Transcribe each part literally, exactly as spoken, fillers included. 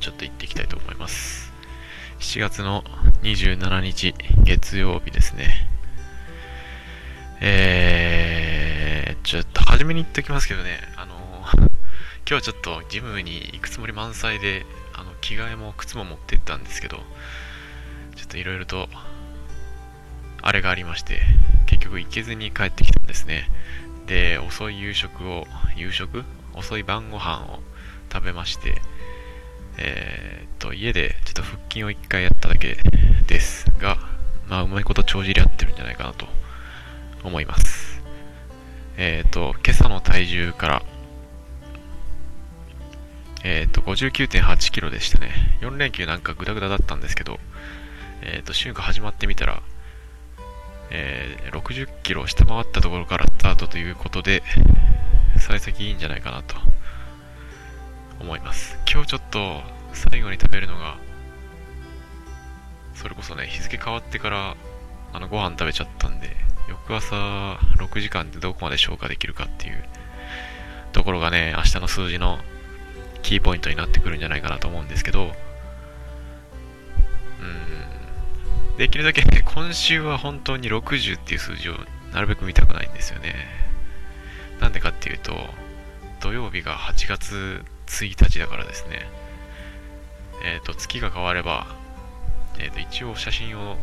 ちょっと行っていきたいと思います。しちがつのにじゅうしちにち月曜日ですね。えー、ちょっと初めに言っておきますけどね、あのー、今日はちょっとジムに行くつもり満載で、あの着替えも靴も持って行ったんですけど、ちょっといろいろとあれがありまして、結局行けずに帰ってきたんですね。で、遅い夕食を、夕食遅い晩ご飯を食べまして、えー、っと家でちょっと腹筋をいっかいやっただけですが、まあうまいこと帳尻合ってるんじゃないかなと思います。えー、っと今朝の体重から、えー、っと ごじゅうきゅうてんはちキロ でしたね。よん連休なんかグダグダだったんですけど、えー、っと週が始まってみたら、えー、ろくじゅっキロ下回ったところからスタートということで、幸先いいんじゃないかなと思います。今日ちょっと最後に食べるのが、それこそね、日付変わってからあのご飯食べちゃったんで、翌朝ろくじかんでどこまで消化できるかっていうところがね、明日の数字のキーポイントになってくるんじゃないかなと思うんですけど、うーん、できるだけね、今週は本当にろくじゅうっていう数字をなるべく見たくないんですよね。なんでかっていうと、土曜日がはちがつついたちだからですね。えっと、月が変われば、えっと、一応写真を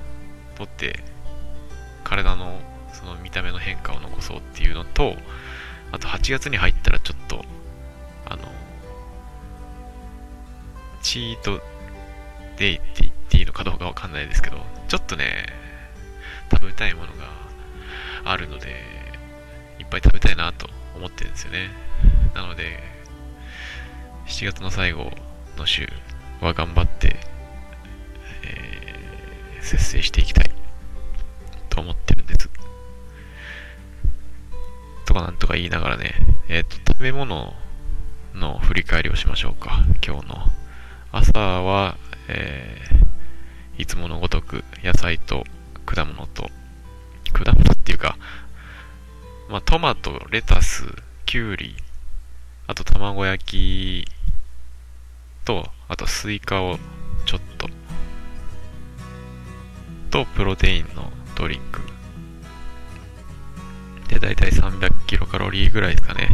撮って、体のその見た目の変化を残そうっていうのと、あとはちがつに入ったらちょっと、あの、チートデイって言っていいのかどうかわかんないですけど、ちょっとね、食べたいものがあるので、いっぱい食べたいなと思ってるんですよね。なので、しちがつの最後の週は頑張って、えー、節制していきたいと思ってるんです。とかなんとか言いながらね、えーと、食べ物の振り返りをしましょうか。今日の朝は、えー、いつものごとく野菜と果物と、果物っていうか、まあ、トマト、レタス、きゅうり、あと卵焼きと、あとスイカをちょっとと、プロテインのドリンクで、だいたいさんびゃくキロカロリーぐらいですかね。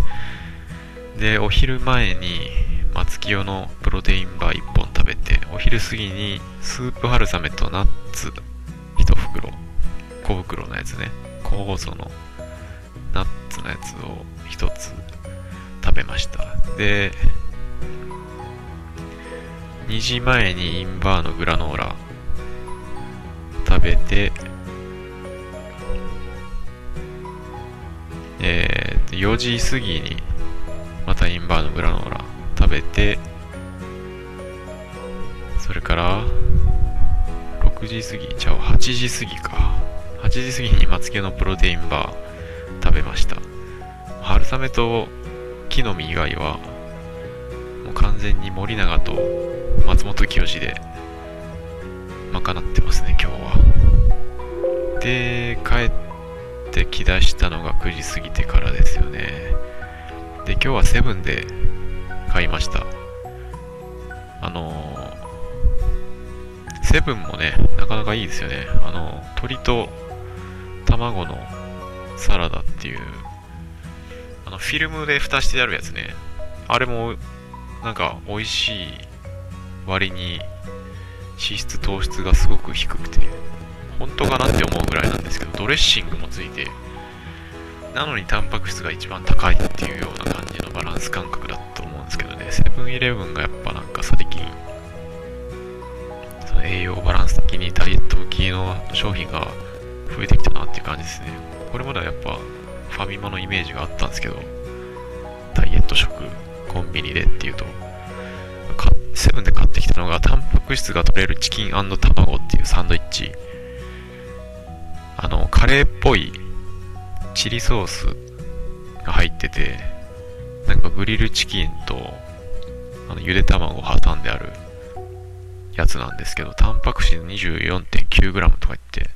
で、お昼前に松清のプロテインバーいっぽん食べて、お昼過ぎにスープ春雨とナッツひとふくろ、小袋のやつね、高包装のナッツのやつをひとつ食べました。で、にじまえにインバーのグラノーラ食べて、えー、よじ過ぎにまたインバーのグラノーラ食べて、それからろくじ過ぎちゃうはちじ過ぎかはちじ過ぎに松木のプロテインバー食べました。春雨と木の実以外はもう完全に森永と松本清で賄ってますね、今日は。で、帰ってきだしたのがくじ過ぎてからですよね。で、今日はセブンで買いました。あのー、セブンもね、なかなかいいですよね。あの鶏と卵のサラダっていう、あのフィルムで蓋してあるやつね、あれもなんか美味しい割に脂質糖質がすごく低くて、本当かなって思うぐらいなんですけど、ドレッシングもついて、なのにタンパク質が一番高いっていうような感じのバランス感覚だと思うんですけどね。セブンイレブンがやっぱなんか最近その栄養バランス的にダイエット向きの商品が増えてきたなっていう感じですね。これまではやっぱファミマのイメージがあったんですけど、ダイエット食コンビニでっていうと、セブンで買ってきたのがタンパク質が取れるチキン&卵っていうサンドイッチ、あのカレーっぽいチリソースが入ってて、なんかグリルチキンとあのゆで卵を挟んであるやつなんですけど、タンパク質 にじゅうよんてんきゅうグラム とかいって、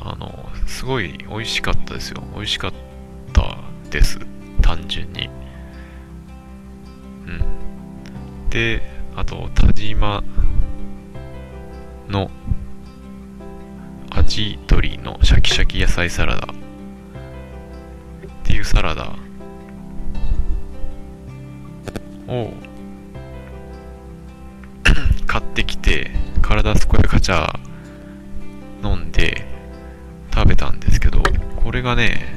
あのすごい美味しかったですよ。美味しかったです、単純に。うん。て、あと田島の味鶏のシャキシャキ野菜サラダっていうサラダを買ってきて、体健やかちゃ飲んで食べたんですけど、これがね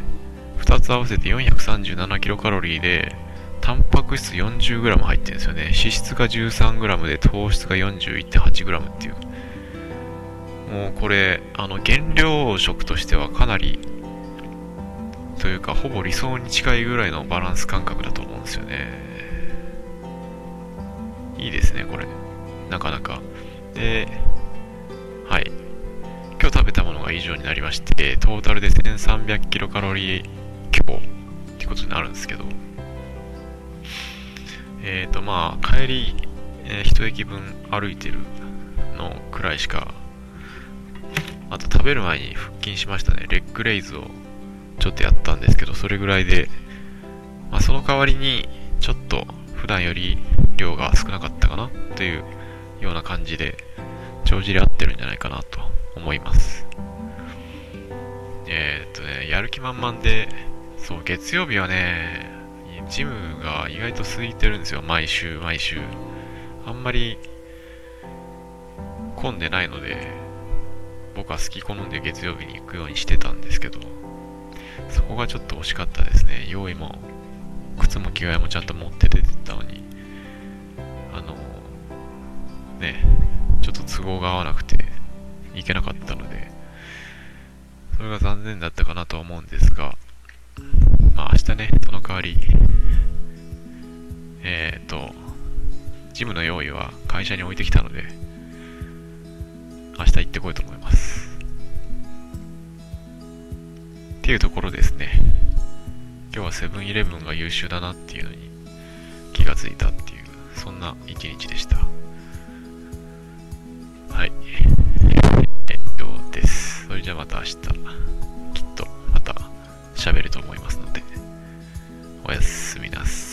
ふたつ合わせてよんひゃくさんじゅうななキロカロリーで、タンパク質 よんじゅうグラム 入ってるんですよね。脂質が じゅうさんグラム で糖質が よんじゅういってんはちグラム っていう、もうこれあの減量食としてはかなりというかほぼ理想に近いぐらいのバランス感覚だと思うんですよね。いいですねこれなかなか。で、はい、今日食べたものが以上になりまして、トータルでせんさんびゃくキロカロリー強ってことになるんですけど、えーとまあ帰り、えー、一駅分歩いてるのくらいしか。あと食べる前に腹筋しましたね。レッグレイズをちょっとやったんですけど、それぐらいで、まあ、その代わりにちょっと普段より量が少なかったかなというような感じで帳尻合ってるんじゃないかなと思います。えー、っとねやる気満々で、そう月曜日はねジムが意外と空いてるんですよ。毎週毎週あんまり混んでないので僕は好き好んで月曜日に行くようにしてたんですけど、そこがちょっと惜しかったですね。用意も靴も着替えもちゃんと持って出てったのに、あのねちょっと都合が合わなくて行けなかったので、それが残念だったかなとは思うんですが、まあ明日ねその代わりえっとジムの用意は会社に置いてきたので明日行ってこようと思いますっていうところですね。今日はセブンイレブンが優秀だなっていうのに気がついたっていう、そんな一日でした。はい以上です。それじゃあまた明日きっとまた喋ると思いますので、おやすみなさい。